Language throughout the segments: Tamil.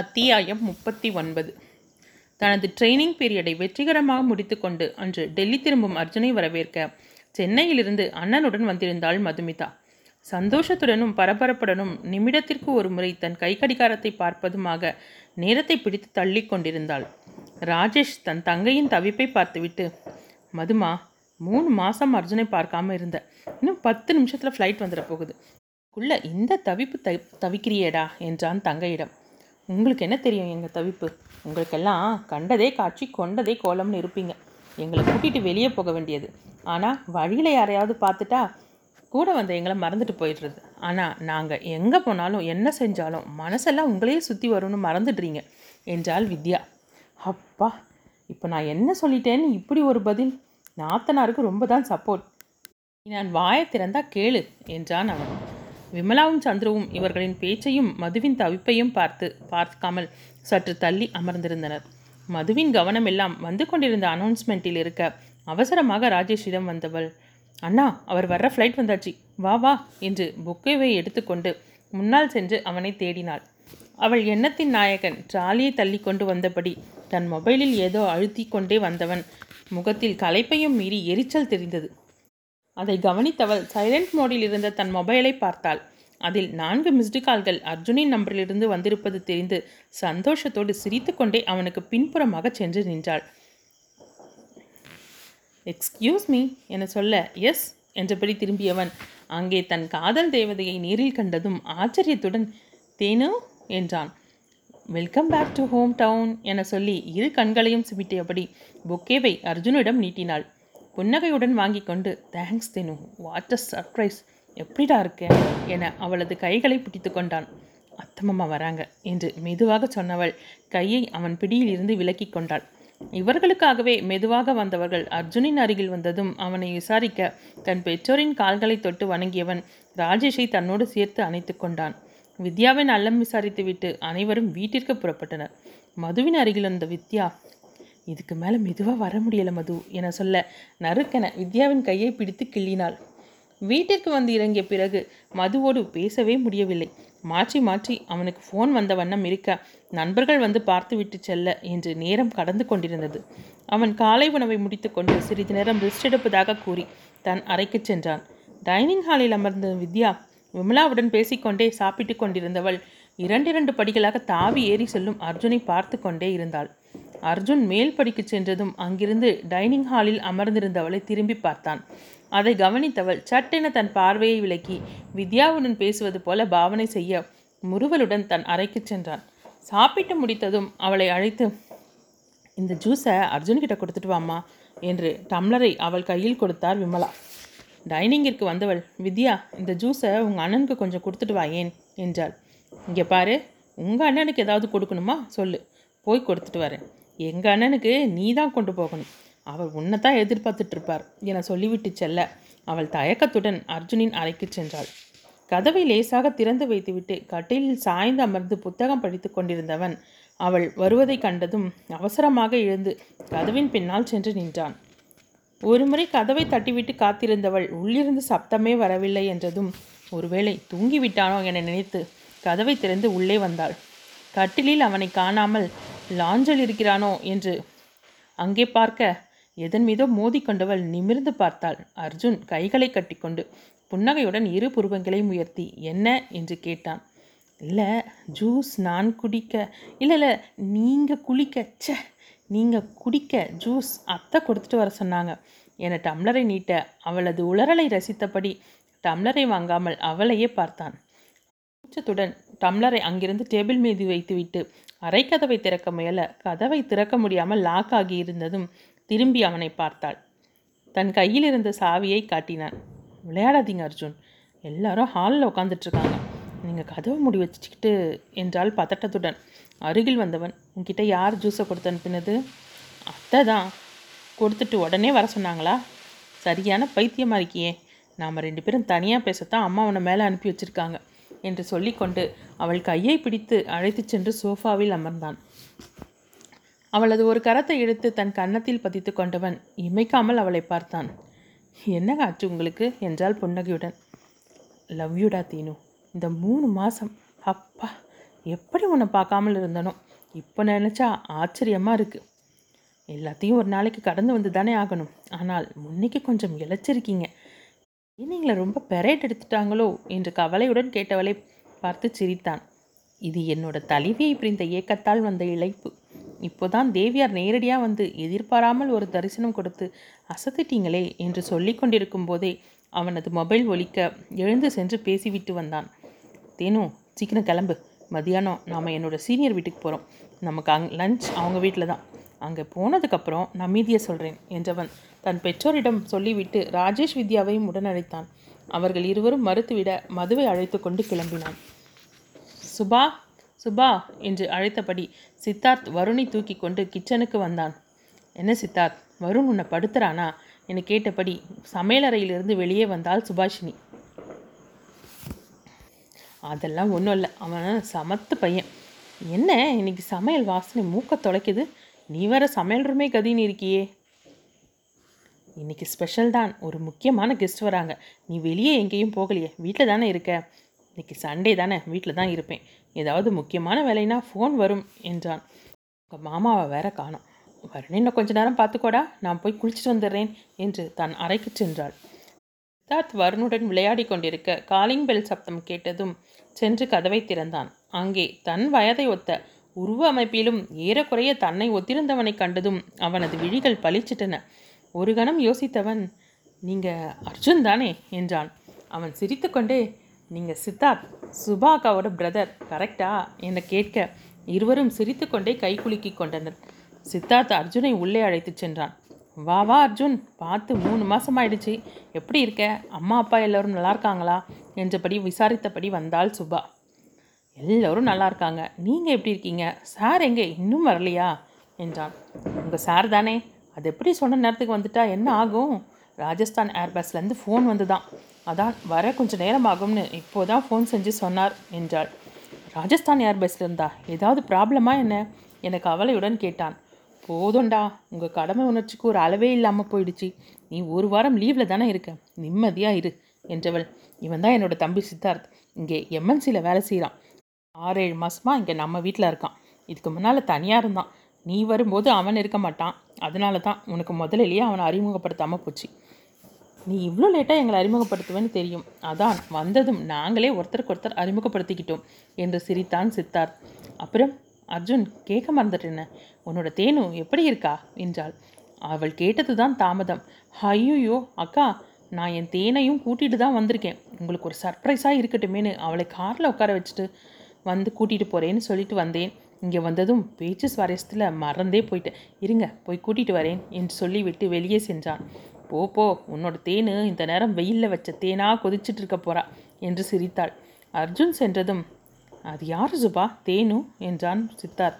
அத்தியாயம் 39. தனது ட்ரைனிங் பீரியடை வெற்றிகரமாக முடித்துக்கொண்டு அன்று டெல்லி திரும்பும் அர்ஜுனை வரவேற்க சென்னையிலிருந்து அண்ணனுடன் வந்திருந்தாள் மதுமிதா. சந்தோஷத்துடனும் பரபரப்புடனும் நிமிடத்திற்கு ஒரு முறை தன் கைக்கடிகாரத்தை பார்ப்பதுமாக நேரத்தை பிடித்து தள்ளி கொண்டிருந்தாள். ராஜேஷ் தன் தங்கையின் தவிப்பை பார்த்துவிட்டு, மதுமா, 3 மாதம் அர்ஜுனை பார்க்காம இருந்த, இன்னும் 10 நிமிஷத்தில் ஃப்ளைட் வந்துட போகுது, உள்ள இந்த தவிப்பு தவிக்கிறியேடா என்றான் தங்கையிடம். உங்களுக்கு என்ன தெரியும் எங்கள் தவிப்பு? உங்களுக்கெல்லாம் கண்டதே காட்சி கொண்டதே கோலம்னு இருப்பீங்க. எங்களை கூட்டிகிட்டு வெளியே போக வேண்டியது, ஆனால் வழியில் யாரையாவது பார்த்துட்டா கூட வந்து எங்களை மறந்துட்டு போயிடுறது. ஆனால் நாங்கள் எங்கே போனாலும் என்ன செஞ்சாலும் மனசெல்லாம் உங்களையே சுற்றி வரும்னு மறந்துடுறீங்க என்றாள் வித்யா. அப்பா, இப்போ நான் என்ன சொல்லிட்டேன்னு இப்படி ஒரு பதில்! நாத்தனாருக்கு ரொம்ப தான் சப்போர்ட். நான் வாயை திறந்தா கேளு என்றான் அவன். விமலாவும் சந்திரவும் இவர்களின் பேச்சையும் மதுவின் தவிப்பையும் பார்க்காமல் சற்று தள்ளி அமர்ந்திருந்தனர். மதுவின் கவனமெல்லாம் வந்து கொண்டிருந்த அனௌன்ஸ்மெண்ட்டில் இருக்க அவசரமாக ராஜேஷிடம் வந்தவள், அண்ணா, அவர் வர்ற ஃப்ளைட் வந்தாச்சு, வா வா என்று பொக்கேவை எடுத்துக்கொண்டு முன்னால் சென்று அவனை தேடினாள். அவள் எண்ணத்தின் நாயகன் ட்ராலியை தள்ளி கொண்டு வந்தபடி தன் மொபைலில் ஏதோ அழுத்தி கொண்டே வந்தவன் முகத்தில் களைப்பையும் மீறி எரிச்சல் தெரிந்தது. அதை கவனித்தவள் சைலண்ட் மோடில் இருந்த தன் மொபைலை பார்த்தாள். அதில் 4 மிஸ்டு கால்கள் அர்ஜுனின் நம்பரிலிருந்து வந்திருப்பது தெரிந்து சந்தோஷத்தோடு சிரித்துக்கொண்டே அவனுக்கு பின்புறமாக சென்று நின்றாள். எக்ஸ்கியூஸ் மீ என சொல்ல எஸ் என்றபடி திரும்பியவன் அங்கே தன் காதல் தேவதையை நேரில் கண்டதும் ஆச்சரியத்துடன் தேனோ என்றான். Welcome back to home town என சொல்லி இரு கண்களையும் சிமிட்டியபடி பொக்கேவை அர்ஜுனிடம் நீட்டினாள். புன்னகையுடன் வாங்கி கொண்டு, தேங்க்ஸ் தேனு, வாட் அ சர்ப்ரைஸ், எப்படிடா இருக்க என அவளது கைகளை பிடித்து கொண்டான். அத்தமம்மா வராங்க என்று மெதுவாக சொன்னவள் கையை அவன் பிடியிலிருந்து விலக்கி கொண்டாள். இவர்களுக்காகவே மெதுவாக வந்தவர்கள் அர்ஜுனின் அருகில் வந்ததும் அவனை விசாரிக்க தன் பெற்றோரின் கால்களை தொட்டு வணங்கியவன் ராஜேஷை தன்னோடு சேர்த்து அணைத்து கொண்டான். வித்யாவின் அல்லம் விசாரித்துவிட்டு அனைவரும் வீட்டிற்கு புறப்பட்டனர். மதுவின் அருகில் வந்த வித்யா, இதுக்கு மேலே மெதுவாக வர முடியலை மது என சொல்ல நறுக்கென வித்யாவின் கையை பிடித்து கிள்ளினாள். வீட்டிற்கு வந்து இறங்கிய பிறகு மதுவோடு பேசவே முடியவில்லை. மாற்றி மாற்றி அவனுக்கு ஃபோன் வந்த வண்ணம் இருக்க நண்பர்கள் வந்து பார்த்து விட்டு செல்ல என்று நேரம் கடந்து கொண்டிருந்தது. அவன் காலை உணவை முடித்து கொண்டு சிறிது நேரம் ரெஸ்ட் எடுப்பதாக கூறி தன் அறைக்கு சென்றான். டைனிங் ஹாலில் அமர்ந்த வித்யா விமலாவுடன் பேசிக்கொண்டே சாப்பிட்டு கொண்டிருந்தவள் 2 படிகளாக தாவி ஏறி செல்லும் அர்ஜுனை பார்த்து கொண்டே இருந்தாள். அர்ஜுன் மேல் படிக்கு சென்றதும் அங்கிருந்து டைனிங் ஹாலில் அமர்ந்திருந்தவளை திரும்பி பார்த்தான். அதை கவனித்தவள் சட்டென தன் பார்வையை விலக்கி வித்யாவுடன் பேசுவது போல பாவனை செய்ய முறுவலுடன் தன் அறைக்கு சென்றான். சாப்பிட்டு முடித்ததும் அவளை அழைத்து, இந்த ஜூஸை அர்ஜுன்கிட்ட கொடுத்துட்டு வாமா என்று டம்ளரை அவள் கையில் கொடுத்தார் விமலா. டைனிங்கிற்கு வந்தவள், வித்யா, இந்த ஜூஸை உங்கள் அண்ணனுக்கு கொஞ்சம் கொடுத்துட்டு வா ஏன் என்றாள். இங்கே பாரு, உங்கள் அண்ணனுக்கு ஏதாவது கொடுக்கணுமா சொல்லு, போய் கொடுத்துட்டு வரேன். எங்கள் அண்ணனுக்கு நீ தான் கொண்டு போகணும், அவர் உன்னை தான் எதிர்பார்த்துட்ருப்பார் என சொல்லிவிட்டு செல்ல அவள் தயக்கத்துடன் அர்ஜுனின் அறைக்கு சென்றாள். கதவை லேசாக திறந்து வைத்துவிட்டு கட்டிலில் சாய்ந்து அமர்ந்து புத்தகம் படித்து கொண்டிருந்தவன் அவள் வருவதை கண்டதும் அவசரமாக எழுந்து கதவின் பின்னால் சென்று நின்றான். ஒருமுறை கதவை தட்டிவிட்டு காத்திருந்தவள் உள்ளிருந்து சப்தமே வரவில்லை என்றதும் ஒருவேளை தூங்கிவிட்டானோ என நினைத்து கதவை திறந்து உள்ளே வந்தாள். கட்டிலில் அவனை காணாமல் லாஞ்சல் இருக்கிறானோ என்று அங்கே பார்க்க எதன் மீதோ மோதி கொண்டவள் நிமிர்ந்து பார்த்தாள். அர்ஜுன் கைகளை கட்டிக்கொண்டு புன்னகையுடன் 2 புருவங்களையும் உயர்த்தி என்ன என்று கேட்டான். இல்லை ஜூஸ் நான் குடிக்க, இல்லை நீங்கள் குளிக்க, சே நீங்கள் குடிக்க ஜூஸ் அத்தை கொடுத்துட்டு வர சொன்னாங்க என டம்ளரை நீட்ட அவளது உளறலை ரசித்தபடி டம்ளரை வாங்காமல் அவளையே பார்த்தான். உச்சத்துடன் டம்ளரை அங்கிருந்து டேபிள் மீது வைத்துவிட்டு அரை கதவை திறக்க முயல கதவை திறக்க முடியாமல் லாக் ஆகியிருந்ததும் திரும்பி அவனை பார்த்தாள். தன் கையில் இருந்த சாவியை காட்டினான். விளையாடாதீங்க அர்ஜுன், எல்லாரும் ஹாலில் உட்காந்துட்ருக்காங்க, நீங்கள் கதவை மூடி வச்சுக்கிட்டு என்றால் பதட்டத்துடன். அருகில் வந்தவன், உங்ககிட்ட யார் ஜூஸை கொடுத்து அனுப்பினது? அத்தை தான் கொடுத்துட்டு உடனே வர சொன்னாங்களா? சரியான பைத்தியமாக இருக்கியே, நாம் 2 பேரும் தனியாக பேசத்தான் அம்மா அவனை மேலே அனுப்பி வச்சுருக்காங்க என்று சொல்லிக்கொண்டு அவள் கையை பிடித்து அழைத்து சென்று சோஃபாவில் அமர்ந்தான். அவளது ஒரு கரத்தை எடுத்து தன் கன்னத்தில் பதித்து கொண்டவன் இமைக்காமல் அவளை பார்த்தான். என்ன ஆச்சு உங்களுக்கு என்றாள் புன்னகையுடன். லவ் யூடா தீனு, இந்த 3 மாதம் அப்பா எப்படி உன்னை பார்க்காமல் இருந்தனோ, இப்போ நினச்சா ஆச்சரியமாக இருக்குது. எல்லாத்தையும் ஒரு நாளைக்கு கடந்து வந்து தானே ஆகணும். ஆனால் முன்னைக்கு கொஞ்சம் இழைச்சிருக்கீங்க. நீங்கள ரொம்ப பெரேட் எடுத்துட்டாங்களோ என்று கவலையுடன் கேட்டவளை பார்த்து சிரித்தான். இது என்னோட தலைவியை இப்படி இந்த ஏக்கத்தால் வந்த இழைப்பு. இப்போதான் தேவியார் நேரடியாக வந்து எதிர்பாராமல் ஒரு தரிசனம் கொடுத்து அசத்திட்டீங்களே என்று சொல்லி கொண்டிருக்கும் போதே அவனது மொபைல் ஒலிக்க எழுந்து சென்று பேசிவிட்டு வந்தான். தேனு, சீக்கிரம் கிளம்பு. மதியானம் நாம் என்னோடய சீனியர் வீட்டுக்கு போகிறோம். நமக்கு லஞ்ச் அவங்க வீட்டில் தான். அங்கே போனதுக்கப்புறம் நான் மீதியை சொல்கிறேன் என்றவன் தன் பெற்றோரிடம் சொல்லிவிட்டு ராஜேஷ் வித்யாவையும் உடன் அழைத்தான். அவர்கள் இருவரும் மறுத்துவிட மதுவை அழைத்து கொண்டு கிளம்பினான். சுபா சுபா என்று அழைத்தபடி சித்தார்த் வருணை தூக்கி கொண்டு கிச்சனுக்கு வந்தான். என்ன சித்தார்த், வருண் உன்னை படுத்துறானா என கேட்டபடி சமையலறையிலிருந்து வெளியே வந்தாள் சுபாஷினி. அதெல்லாம் ஒன்றும் இல்லை, அவன் சமத்து பையன். என்ன இன்னைக்கு சமையல் வாசனை மூக்க தொலைக்குது, நீ வேற சமையல் ரூமே கதின்னு இருக்கியே. இன்றைக்கி ஸ்பெஷல் தான், ஒரு முக்கியமான கெஸ்ட் வராங்க. நீ வெளியே எங்கேயும் போகலையே, வீட்டில் தானே இருக்க. இன்றைக்கி சண்டே தானே, வீட்டில் தான் இருப்பேன். ஏதாவது முக்கியமான வேலைன்னா ஃபோன் வரும் என்றான். உங்கள் மாமாவை வேற காணோம். வரணும், இன்னும் கொஞ்ச நேரம் பார்த்துக்கோடா, நான் போய் குளிச்சுட்டு வந்துடுறேன் என்று தன் அறைக்கு சென்றாள். சித்தார்த் வருணுடன் விளையாடி கொண்டிருக்க காலிங் பெல் சப்தம் கேட்டதும் சென்று கதவை திறந்தான். அங்கே தன் வயதை ஒத்த உருவ அமைப்பிலும் ஏறக்குறைய தன்னை ஒத்திருந்தவனை கண்டதும் அவனது விழிகள் பளிச்சிட்டன. ஒரு கணம் யோசித்தவன், நீங்கள் அர்ஜுன் தானே என்றான். அவன் சிரித்துக்கொண்டே, நீங்கள் சித்தார்த் சுபாக்காவோட பிரதர் கரெக்டா என கேட்க இருவரும் சிரித்து கொண்டே கை குலுக்கி கொண்டனர். சித்தார்த் அர்ஜுனை உள்ளே அழைத்து சென்றான். வா வா அர்ஜுன், பார்த்து 3 மாதம் ஆயிடுச்சு, எப்படி இருக்க, அம்மா அப்பா எல்லோரும் நல்லா இருக்காங்களா என்றபடி விசாரித்தபடி வந்தாள் சுபா. எல்லோரும் நல்லா இருக்காங்க, நீங்கள் எப்படி இருக்கீங்க, சார் எங்கே இன்னும் வரலையா என்றான். உங்கள் சார் தானே, அது எப்படி சொன்ன நேரத்துக்கு வந்துட்டா என்ன ஆகும்? ராஜஸ்தான் ஏர்பேஸ்லேருந்து ஃபோன் வந்து தான், அதான் வர கொஞ்சம் நேரம் ஆகும்னு இப்போ தான் ஃபோன் செஞ்சு சொன்னார் என்றாள். ராஜஸ்தான் ஏர்பேஸில் இருந்தா ஏதாவது ப்ராப்ளமா என்ன என கவலையுடன் கேட்டான். போதும்டா, உங்கள் கடமை உணர்ச்சிக்கு ஒரு அளவே இல்லாமல் போயிடுச்சு. நீ 1 வாரம் லீவில் தானே இருக்க, நிம்மதியாக இரு என்றவள், இவன் தான் என்னோடய தம்பி சித்தார்த், இங்கே எம்என்சியில் வேலை செய்கிறான். 6-7 மாதமாக இங்கே நம்ம வீட்டில் இருக்கான். இதுக்கு முன்னால் தனியாக இருந்தான். நீ வரும்போது அவன் இருக்க மாட்டான், அதனால தான் உனக்கு முதலிலேயே அவனை அறிமுகப்படுத்தாமல் போச்சு. நீ இவ்வளோ லேட்டாக எங்களை அறிமுகப்படுத்துவேன்னு தெரியும், அதான் வந்ததும் நாங்களே ஒருத்தருக்கு ஒருத்தர் அறிமுகப்படுத்திக்கிட்டோம் என்று சிரித்தான் சித்தார்த். அப்புறம் அர்ஜுன், கேட்க மறந்துட்டேன்னு, உன்னோட தேனு எப்படி இருக்கா என்றாள். அவள் கேட்டது தான் தாமதம். ஐயோ அக்கா, நான் என் தேனையும் கூட்டிகிட்டு தான் வந்திருக்கேன், உங்களுக்கு ஒரு சர்ப்ரைஸாக இருக்கட்டுமேனு அவளை காரில் உட்கார வச்சுட்டு வந்து கூட்டிகிட்டு போகிறேன்னு சொல்லிட்டு வந்தேன். இங்கே வந்ததும் பேச்சு சுவாரஸ்யத்தில் மறந்தே போயிட்டேன், இருங்க போய் கூட்டிகிட்டு வரேன் என்று சொல்லிவிட்டு வெளியே சென்றான். போ, உன்னோட தேனு இந்த நேரம் வெயிலில் வச்ச தேனாக கொதிச்சுட்டு இருக்க போறா என்று சிரித்தாள். அர்ஜுன் சென்றதும், அது யார் சுபா, தேனு என்றான் சித்தார்த்.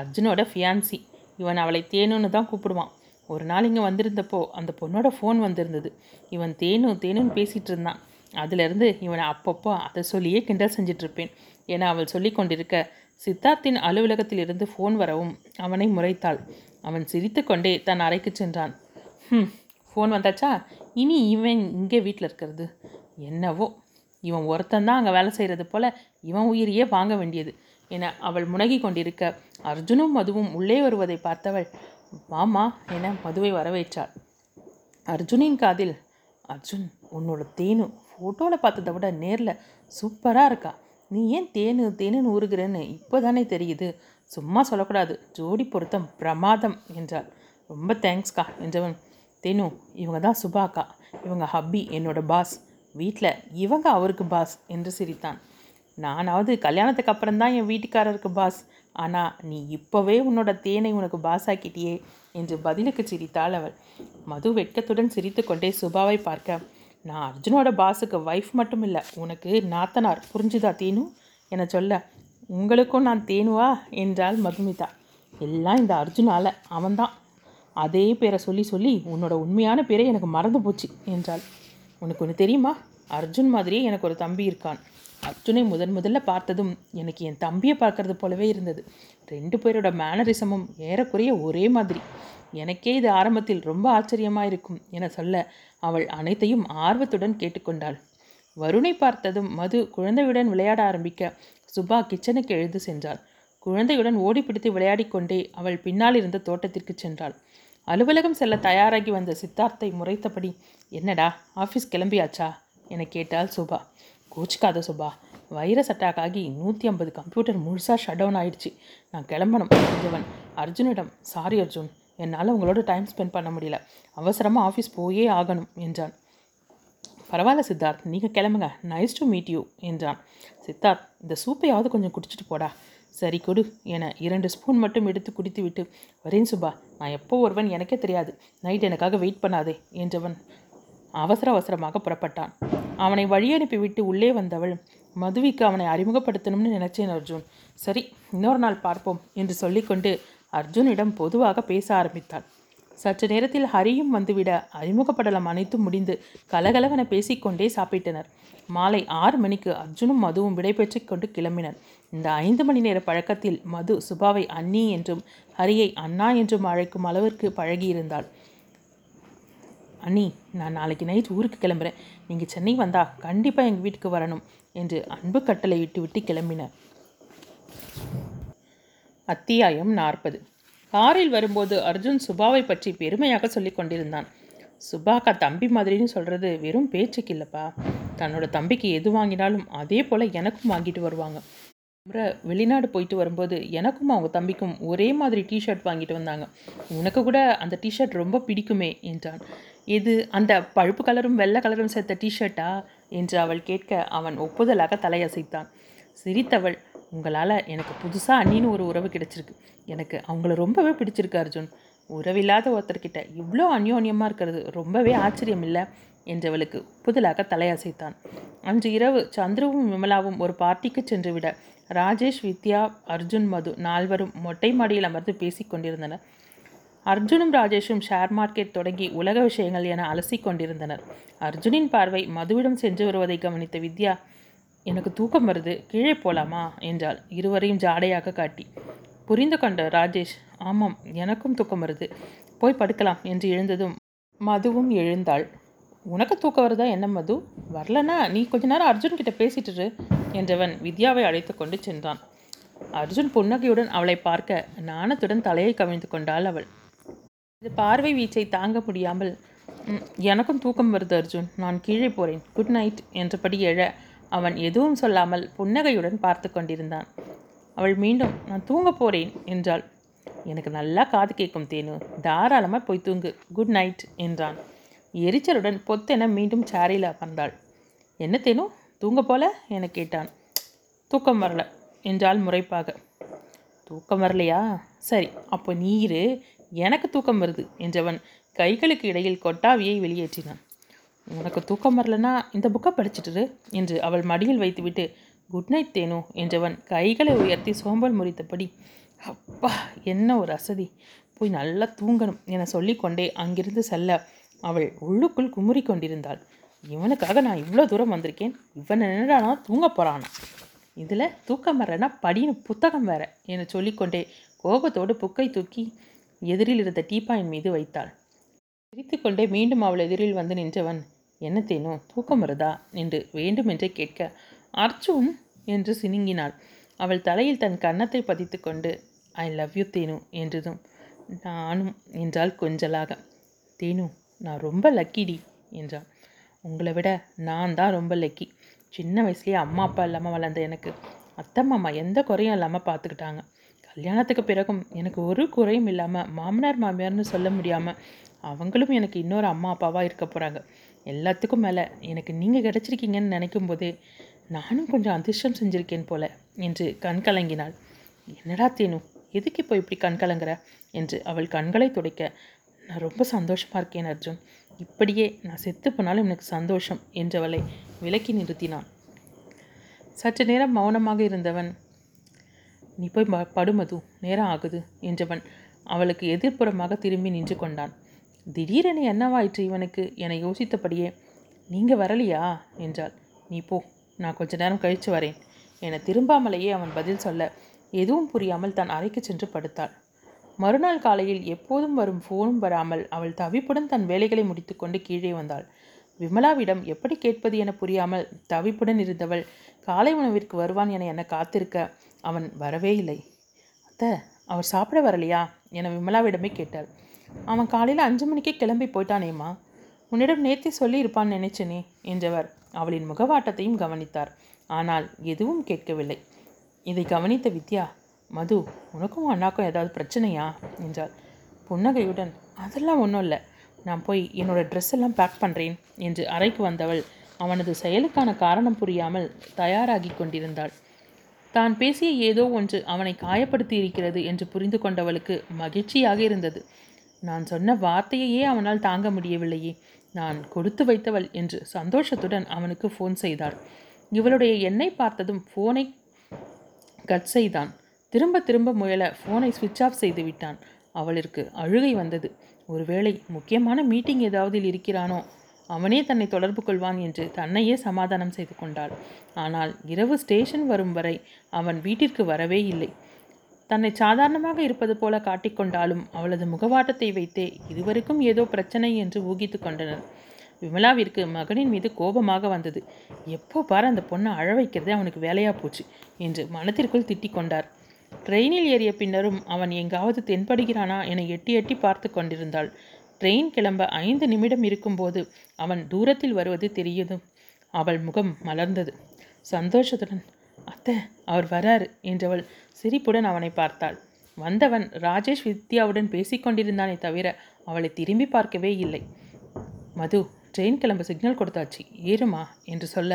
அர்ஜுனோட ஃபியான்சி, இவன் அவளை தேனுன்னு தான் கூப்பிடுவான். ஒரு நாள் இங்கே வந்திருந்தப்போ அந்த பொண்ணோட ஃபோன் வந்திருந்தது. இவன் தேனு தேனுன்னு பேசிகிட்டு இருந்தான். அதிலிருந்து இவனை அப்பப்போ அதை சொல்லியே கிண்டல் செஞ்சிட்ருப்பேன் என அவள் சொல்லி கொண்டிருக்க சித்தார்த்தின் அலுவலகத்திலிருந்து ஃபோன் வரவும் அவனை முறைத்தாள். அவன் சிரித்து கொண்டே தன் அறைக்கு சென்றான். ஃபோன் வந்தாச்சா, இனி இவன் இங்கே வீட்டில் இருக்கிறது என்னவோ, இவன் ஒருத்தந்தான் அங்கே வேலை செய்கிறது போல், இவன் உயிரையே வாங்க வேண்டியது என அவள் முனகி கொண்டிருக்க அர்ஜுனும் மதுவும் உள்ளே வருவதை பார்த்தவள் மாமா என மதுவை வரவேற்றாள். அர்ஜுனின் காதில், அர்ஜுன் உன்னோட தேனு ஃபோட்டோவில் பார்த்ததை விட நேரில் சூப்பராக இருக்கா, நீ ஏன் தேனு தேனுன்னு ஊறுகிறேன்னு இப்போ தானே தெரியுது, சும்மா சொல்லக்கூடாது, ஜோடி பொருத்தம் பிரமாதம் என்றாள். ரொம்ப தேங்க்ஸ்க்கா என்றவன். தேனு, இவங்க தான் சுபாக்கா, இவங்க ஹப்பி, என்னோட பாஸ், வீட்டில் இவங்க அவருக்கு பாஸ் என்று சிரித்தான். நானாவது கல்யாணத்துக்கு அப்புறம் தான் என் வீட்டுக்காரருக்கு பாஸ், ஆனால் நீ இப்போவே உன்னோட தேனை உனக்கு பாஸ் ஆக்கிட்டியே என்று பதிலுக்கு சிரித்தாள் அவள். மது வெட்கத்துடன் சிரித்து கொண்டே சுபாவை பார்க்க, நான் அர்ஜுனோட பாஸுக்கு வைஃப் மட்டும் இல்லை, உனக்கு நாத்தனார், புரிஞ்சுதா தேனு என சொல்ல, உங்களுக்கும் நான் தேனுவா என்றாள் மதுமிதா. எல்லாம் இந்த அர்ஜுனால், அவன்தான் அதே பேரை சொல்லி சொல்லி உன்னோட உண்மையான பேரை எனக்கு மறந்து போச்சு என்றாள். உனக்கு ஒன்று தெரியுமா, அர்ஜுன் மாதிரியே எனக்கு ஒரு தம்பி இருக்கான். அர்ஜுனை முதல்ல பார்த்ததும் எனக்கு என் தம்பியை பார்க்கறது போலவே இருந்தது. 2 பேரோட மேனரிசமும் ஏறக்குறைய ஒரே மாதிரி. எனக்கே இது ஆரம்பத்தில் ரொம்ப ஆச்சரியமாக இருக்கும் என சொல்ல அவள் அனைத்தையும் ஆர்வத்துடன் கேட்டுக்கொண்டாள். வருணை பார்த்ததும் மது குழந்தையுடன் விளையாட ஆரம்பிக்க சுபா கிச்சனுக்கு எழுந்து சென்றாள். குழந்தையுடன் ஓடிப்பிடித்து விளையாடிக்கொண்டே அவள் பின்னால் இருந்த தோட்டத்திற்கு சென்றாள். அலுவலகம் செல்ல தயாராகி வந்த சித்தார்த்தை முறைத்தபடி, என்னடா ஆஃபீஸ் கிளம்பியாச்சா என கேட்டாள் சுபா. கோச்சிக்காத சுபா, வைரஸ் அட்டாக் ஆகி 150 கம்ப்யூட்டர் முழுசாக ஷட் டவுன் ஆயிடுச்சு. நான் கிளம்பணும் என்றவன் அர்ஜுனிடம், சாரி அர்ஜுன், என்னால் உங்களோட டைம் ஸ்பெண்ட் பண்ண முடியல, அவசரமாக ஆஃபீஸ் போயே ஆகணும் என்றான். பரவாயில்ல சித்தார்த், நீங்கள் கிளம்புங்க, நைஸ் டு மீட் யூ என்றான். சித்தார்த், இந்த சூப்பையாவது கொஞ்சம் குடிச்சிட்டு போடா. சரி கொடு என 2 ஸ்பூன் மட்டும் எடுத்து குடித்து விட்டு, வரேன் சுபா, நான் எப்போ ஒருவன் எனக்கே தெரியாது, நைட் எனக்காக வெயிட் பண்ணாதே என்றவன் அவசர அவசரமாக புறப்பட்டான். அவனை வழி அனுப்பிவிட்டு உள்ளே வந்தவள், மதுவிக்கு அவனை அறிமுகப்படுத்தணும்னு நினைச்சேன் அர்ஜுன், சரி இன்னொரு நாள் பார்ப்போம் என்று சொல்லிக்கொண்டு அர்ஜுனிடம் பொதுவாக பேச ஆரம்பித்தாள். சற்று நேரத்தில் ஹரியும் வந்துவிட அறிமுகப்படலம் அனைத்தும் முடிந்து கலகலவென பேசிக்கொண்டே சாப்பிட்டனர். மாலை 6 மணிக்கு அர்ஜுனும் மதுவும் விடைபெற்று கொண்டு கிளம்பினர். இந்த 5 மணி நேர பழக்கத்தில் மது சுபாவை அண்ணி என்றும் ஹரியை அண்ணா என்றும் அழைக்கும் அளவிற்கு பழகியிருந்தாள். அண்ணி, நான் நாளைக்கு நைட் ஊருக்கு கிளம்புறேன், நீங்கள் சென்னை வந்தால் கண்டிப்பாக எங்கள் வீட்டுக்கு வரணும் என்று அன்பு கட்டளை விட்டுவிட்டு கிளம்பினர். அத்தியாயம் 40. காரில் வரும்போது அர்ஜுன் சுபாவை பற்றி பெருமையாக சொல்லி கொண்டிருந்தான். சுபாக்கா தம்பி மாதிரின்னு சொல்கிறது வெறும் பேச்சுக்கு இல்லைப்பா, தன்னோட தம்பிக்கு எது வாங்கினாலும் அதே போல் எனக்கும் வாங்கிட்டு வருவாங்க. முறை வெளிநாடு போயிட்டு வரும்போது எனக்கும் அவங்க தம்பிக்கும் ஒரே மாதிரி டிஷர்ட் வாங்கிட்டு வந்தாங்க. உனக்கு கூட அந்த டிஷர்ட் ரொம்ப பிடிக்குமே என்றான். இது அந்த பழுப்பு கலரும் வெள்ளை கலரும் சேர்த்த டிஷர்ட்டா என்று அவள் கேட்க அவன் ஒப்புதலாக தலையசைத்தான். சிரித்தவள், உங்களால் எனக்கு புதுசாக அண்ணின்னு ஒரு உறவு கிடைச்சிருக்கு, எனக்கு அவங்கள ரொம்பவே பிடிச்சிருக்கு அர்ஜுன், உறவில்லாத ஒருத்தர்கிட்ட இவ்வளோ அந்யோன்யமாக இருக்கிறது ரொம்பவே ஆச்சரியம் இல்லை என்றவளுக்கு ஒப்புதலாக தலையசைத்தான். அன்று இரவு சந்திரவும் விமலாவும் ஒரு பார்ட்டிக்கு சென்றுவிட ராஜேஷ், வித்யா, அர்ஜுன், மது 4 பேரும் மொட்டை மாடியில் அமர்ந்து பேசி கொண்டிருந்தனர். அர்ஜுனும் ராஜேஷும் ஷேர் மார்க்கெட் தொடங்கி உலக விஷயங்கள் என அலசி கொண்டிருந்தனர். அர்ஜுனின் பார்வை மதுவிடம் சென்று வருவதை கவனித்த வித்யா, எனக்கு தூக்கம் வருது, கீழே போகலாமா என்றாள் இருவரையும் ஜாடையாக காட்டி. புரிந்து கொண்ட ராஜேஷ், ஆமாம் எனக்கும் தூக்கம் வருது, போய் படுக்கலாம் என்று எழுந்ததும் மதுவும் எழுந்தாள். உனக்கு தூக்கம் வருதா என்ன மது, வரலன்னா நீ கொஞ்ச நேரம் அர்ஜுன்கிட்ட பேசிட்டுரு என்றவன் வித்யாவை அழைத்து கொண்டு சென்றான். அர்ஜுன் புன்னகையுடன் அவளை பார்க்க நாணத்துடன் தலையை கவிழ்ந்து கொண்டாள் அவள். இது பார்வை வீச்சை தாங்க முடியாமல், எனக்கும் தூக்கம் வருது அர்ஜுன், நான் கீழே போகிறேன், குட் நைட் என்றபடி எழ அவன் எதுவும் சொல்லாமல் புன்னகையுடன் பார்த்து கொண்டிருந்தான். அவள் மீண்டும், நான் தூங்க போகிறேன் என்றாள். எனக்கு நல்லா காது கேட்கும் தேனு, தாராளமாக போய் தூங்கு, குட் நைட் என்றான். எரிச்சலுடன் பொத்தென மீண்டும் சேரையில் அமர்ந்தாள். என்ன தேனு, தூங்க போல என கேட்டான். தூக்கம் வரல என்றால் முறைப்பாக. தூக்கம் வரலையா, சரி அப்போ நீரு, எனக்கு தூக்கம் வருது என்றவன் கைகளுக்கு இடையில் கொட்டாவியை வெளியேற்றினான். உனக்கு தூக்கம் வரலன்னா இந்த புக்கை படிச்சுட்டுரு என்று அவள் மடியில் வைத்துவிட்டு, குட் நைட் தேனு என்றவன் கைகளை உயர்த்தி சோம்பல் முறித்தபடி, அப்பா என்ன ஒரு அசதி, போய் நல்லா தூங்கணும் என சொல்லிக்கொண்டே அங்கிருந்து செல்ல அவள் உள்ளுக்குள் குமுறி கொண்டிருந்தாள். இவனுக்காக நான் இவ்வளோ தூரம் வந்திருக்கேன், இவன் என்னடானா தூங்க போகிறானா, இதில் தூக்கம் வரலன்னா படின்னு புத்தகம் வேற என சொல்லிக்கொண்டே கோபத்தோடு புக்கை தூக்கி எதிரில் இருந்த டீப்பாயின் மீது வைத்தாள். சிரித்துக்கொண்டே மீண்டும் அவள் எதிரில் வந்து நின்றவன், என்ன தேனோ தூக்கம் வருதா என்று வேண்டுமென்றே கேட்க, அர்ஜுன் என்று சினுங்கினாள். அவள் தலையில் தன் கன்னத்தை பதித்து கொண்டு, ஐ லவ் யூ தேனு என்றதும் நானும் என்றால் கொஞ்சலாக. தேனு, நான் ரொம்ப லக்கிடி என்றான். உங்களை விட நான் தான் ரொம்ப லக்கி, சின்ன வயசுலேயே அம்மா அப்பா இல்லாமல் வளர்ந்த எனக்கு அத்தை மாமா எந்த குறையும் இல்லாமல் பார்த்துக்கிட்டாங்க. கல்யாணத்துக்கு பிறகும் எனக்கு ஒரு குறையும் இல்லாமல் மாமனார் மாமியார்னு சொல்ல முடியாமல் அவங்களும் எனக்கு இன்னொரு அம்மா அப்பாவாக இருக்க போகிறாங்க. எல்லாத்துக்கும் மேலே எனக்கு நீங்கள் கிடச்சிருக்கீங்கன்னு நினைக்கும் போதே நானும் கொஞ்சம் அதிர்ஷ்டம் செஞ்சுருக்கேன் போல என்று கண் கலங்கினாள். என்னடா தேனு, எதுக்கு இப்போ இப்படி கண் கலங்குற என்று அவள் கண்களை துடைக்க, நான் ரொம்ப சந்தோஷமாக இருக்கேன் அர்ஜுன், இப்படியே நான் செத்து போனாலும் எனக்கு சந்தோஷம் என்றவளை விலக்கி நிறுத்தினான். சற்று நேரம் மௌனமாக இருந்தவன், நீ போய் படுமது, நேரம் ஆகுது என்றவன் அவளுக்கு எதிர்ப்புறமாக திரும்பி நின்று கொண்டான். திடீரென என்னவாயிற்று இவனுக்கு என யோசித்தபடியே, நீங்கள் வரலையா என்றாள். நீ போ, நான் கொஞ்ச நேரம் கழித்து வரேன் என திரும்பாமலேயே அவன் பதில் சொல்ல எதுவும் புரியாமல் தன் அறைக்கு சென்று படுத்தாள். மறுநாள் காலையில் எப்போதும் வரும் ஃபோனும் வராமல் அவள் தவிப்புடன் தன் வேலைகளை முடித்து கொண்டு கீழே வந்தாள். விமலாவிடம் எப்படி கேட்பது என புரியாமல் தவிப்புடன் இருந்தவள் காலை உணவிற்கு வருவான் என என்னை காத்திருக்க அவன் வரவே இல்லை. அத்தை, அவர் சாப்பிட வரலையா என விமலாவிடமே கேட்டாள். அவன் காலையில் 5 மணிக்கே கிளம்பி போயிட்டானேம்மா, உன்னிடம் நேர்த்தி சொல்லி இருப்பான்னு நினைச்சனே என்றவர் அவளின் முகவாட்டத்தையும் கவனித்தார். ஆனால் எதுவும் கேட்கவில்லை. இதை கவனித்த வித்யா, மது, உனக்கும் அண்ணாக்கும் ஏதாவது பிரச்சனையா என்றாள். புன்னகையுடன், அதெல்லாம் ஒன்றும் இல்லை, நான் போய் என்னோடய ட்ரெஸ் எல்லாம் பேக் பண்ணுறேன் என்று அறைக்கு வந்தவள் அவனது செயலுக்கான காரணம் புரியாமல் தயாராகி கொண்டிருந்தாள். தான் பேசிய ஏதோ ஒன்று அவனை காயப்படுத்தி இருக்கிறது என்று புரிந்து கொண்டவளுக்கு மகிழ்ச்சியாக இருந்தது. நான் சொன்ன வார்த்தையையே அவனால் தாங்க முடியவில்லையே, நான் கொடுத்து வைத்தவள் என்று சந்தோஷத்துடன் அவனுக்கு ஃபோன் செய்தாள். இவளுடைய எண்ணை பார்த்ததும் ஃபோனை கட் செய்தான். திரும்ப திரும்ப முயல ஃபோனை ஸ்விட்ச் ஆஃப் செய்து விட்டான். அவளிற்கு அழுகை வந்தது. ஒருவேளை முக்கியமான மீட்டிங் ஏதாவதில் இருக்கிறானோ, அவனே தன்னை தொடர்பு கொள்வான் என்று தன்னையே சமாதானம் செய்து கொண்டாள். ஆனால் இரவு ஸ்டேஷன் வரும் வரை அவன் வீட்டிற்கு வரவே இல்லை. தன்னை சாதாரணமாக இருப்பது போல காட்டிக்கொண்டாலும் அவளது முகவாட்டத்தை வைத்தே இதுவரைக்கும் ஏதோ பிரச்சனை என்று ஊகித்து கொண்டனர். விமலாவிற்கு மகனின் மீது கோபமாக வந்தது. எப்போ பார் அந்த பொண்ணை அழ வைக்கிறதே அவனுக்கு வேலையாக போச்சு என்று மனத்திற்குள் திட்டிக் கொண்டார். ட்ரெயினில் ஏறிய பின்னரும் அவன் எங்காவது தென்படுகிறானா என எட்டி எட்டி பார்த்து கொண்டிருந்தாள். ட்ரெயின் கிளம்ப 5 நிமிடம் இருக்கும்போது அவன் தூரத்தில் வருவது தெரியுதும் அவள் முகம் மலர்ந்தது. சந்தோஷத்துடன், அத்தை அவர் வராரு என்றவள் சிரிப்புடன் அவனை பார்த்தாள். வந்தவன் ராஜேஷ் வித்யாவுடன் பேசி கொண்டிருந்தானே தவிர அவளை திரும்பி பார்க்கவே இல்லை. மது, ட்ரெயின் கிளம்ப சிக்னல் கொடுத்தாச்சு, ஏறுமா என்று சொல்ல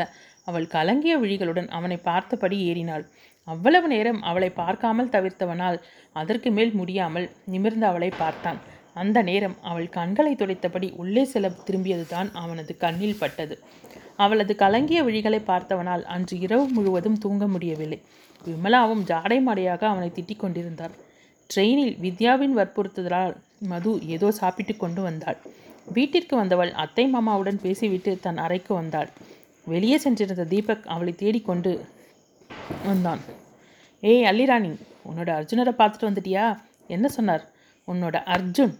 அவள் கலங்கிய விழிகளுடன் அவனை பார்த்தபடி ஏறினாள். அவ்வளவு நேரம் அவளை பார்க்காமல் தவிர்த்தவனால் அதற்கு மேல் முடியாமல் நிமிர்ந்து அவளை பார்த்தான். அந்த நேரம் அவள் கண்களை துடைத்தபடி உள்ளே செல்ல திரும்பியதுதான் அவனது கண்ணில் பட்டது. அவளது கலங்கிய விழிகளை பார்த்தவனால் அன்று இரவு முழுவதும் தூங்க முடியவில்லை. விமலாவும் ஜாடை மாடையாக அவனை திட்டிக் கொண்டிருந்தார். ட்ரெயினில் வித்யாவின் வற்புறுத்துதலால் மது ஏதோ சாப்பிட்டு கொண்டு வந்தாள். வீட்டிற்கு வந்தவள் அத்தை மாமாவுடன் பேசிவிட்டு தன் அறைக்கு வந்தாள். வெளியே சென்றிருந்த தீபக் அவளை தேடிக்கொண்டு வந்தான். ஏய் அல்லிராணி, உன்னோட அர்ஜுனரை பார்த்துட்டு வந்துட்டியா? என்ன சொன்னார் உன்னோட அர்ஜுன்?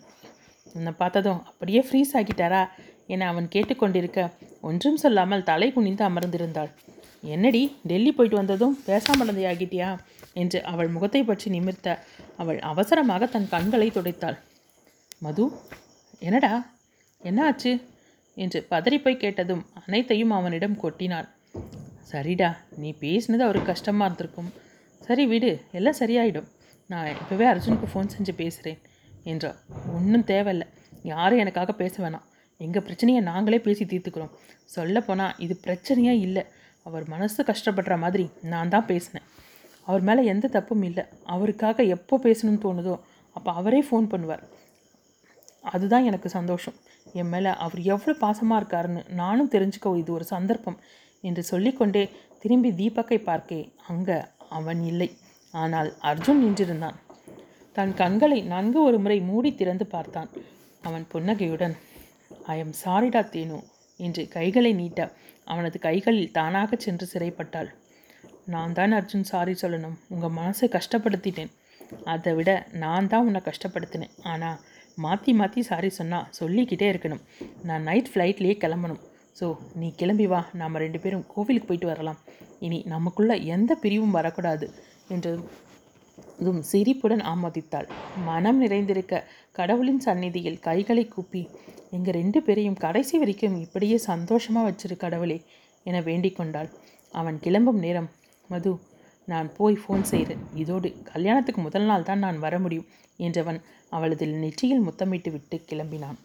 உன்னை பார்த்ததும் அப்படியே ஃப்ரீஸ் ஆகிட்டாரா என அவன் கேட்டுக்கொண்டிருக்க ஒன்றும் சொல்லாமல் தலை குனிந்து அமர்ந்திருந்தாள். என்னடி, டெல்லி போயிட்டு வந்ததும் பேசாமலந்தை ஆகிட்டியா என்று அவள் முகத்தை பற்றி நிமிர்த்த அவள் அவசரமாக தன் கண்களை துடைத்தாள். மது, என்னடா என்ன ஆச்சு என்று பதறிப்போய் கேட்டதும் அனைத்தையும் அவனிடம் கொட்டினாள். சரிடா, நீ பேசினது அவருக்கு கஷ்டமாக இருந்திருக்கும். சரி விடு, எல்லாம் சரியாயிடும். நான் இப்போவே அர்ஜுனுக்கு ஃபோன் செஞ்சு பேசுகிறேன் என்றாள். ஒன்றும் தேவையில்லை, யாரும் எனக்காக பேச வேணாம், எங்கள் பிரச்சனையை நாங்களே பேசி தீர்த்துக்கிறோம். சொல்லப்போனால் இது பிரச்சனையாக இல்லை, அவர் மனசு கஷ்டப்படுற மாதிரி நான் தான் பேசினேன். அவர் மேலே எந்த தப்பும் இல்லை. அவருக்காக எப்போ பேசணும்னு தோணுதோ அப்போ அவரே ஃபோன் பண்ணுவார். அதுதான் எனக்கு சந்தோஷம். என் மேலே அவர் எவ்வளோ பாசமாக இருக்காருன்னு நானும் தெரிஞ்சுக்க இது ஒரு சந்தர்ப்பம் என்று சொல்லிக்கொண்டே திரும்பி தீபக்கை பார்க்கே அங்கே அவன் இல்லை. ஆனால் அர்ஜுன் நின்றிருந்தான். தன் கண்களை நன்கு ஒரு முறை மூடி திறந்து பார்த்தான். அவன் புன்னகையுடன், ஐ எம் சாரிடா தேனு என்று கைகளை நீட்ட அவனது கைகளில் தானாக சென்று சிறைப்பட்டாள். நான் தான் அர்ஜுன் சாரி சொல்லணும், உங்கள் மனசை கஷ்டப்படுத்திட்டேன். அதை விட நான் தான் உன்னை கஷ்டப்படுத்தினேன். ஆனால் மாற்றி மாற்றி சாரி சொன்னால் சொல்லிக்கிட்டே இருக்கணும். நான் நைட் ஃப்ளைட்லேயே கிளம்பணும். ஸோ நீ கிளம்பி வா, நாம் 2 பேரும் கோவிலுக்கு போயிட்டு வரலாம். இனி நமக்குள்ளே எந்த பிரிவும் வரக்கூடாது என்றதும் சிரிப்புடன் ஆமோதித்தாள். மனம் நிறைந்திருக்க கடவுளின் சந்நிதியில் கைகளை கூப்பி, எங்கள் 2 பேரையும் கடைசி வரைக்கும் இப்படியே சந்தோஷமாக வச்சிரு கடவுளே என வேண்டிக் கொண்டாள். அவன் கிளம்பும் நேரம், மது நான் போய் ஃபோன் செய்கிறேன், இதோடு கல்யாணத்துக்கு முதல் நாள் தான் நான் வர முடியும் என்றவன் அவளது நெற்றியில் முத்தமிட்டு விட்டு கிளம்பினான்.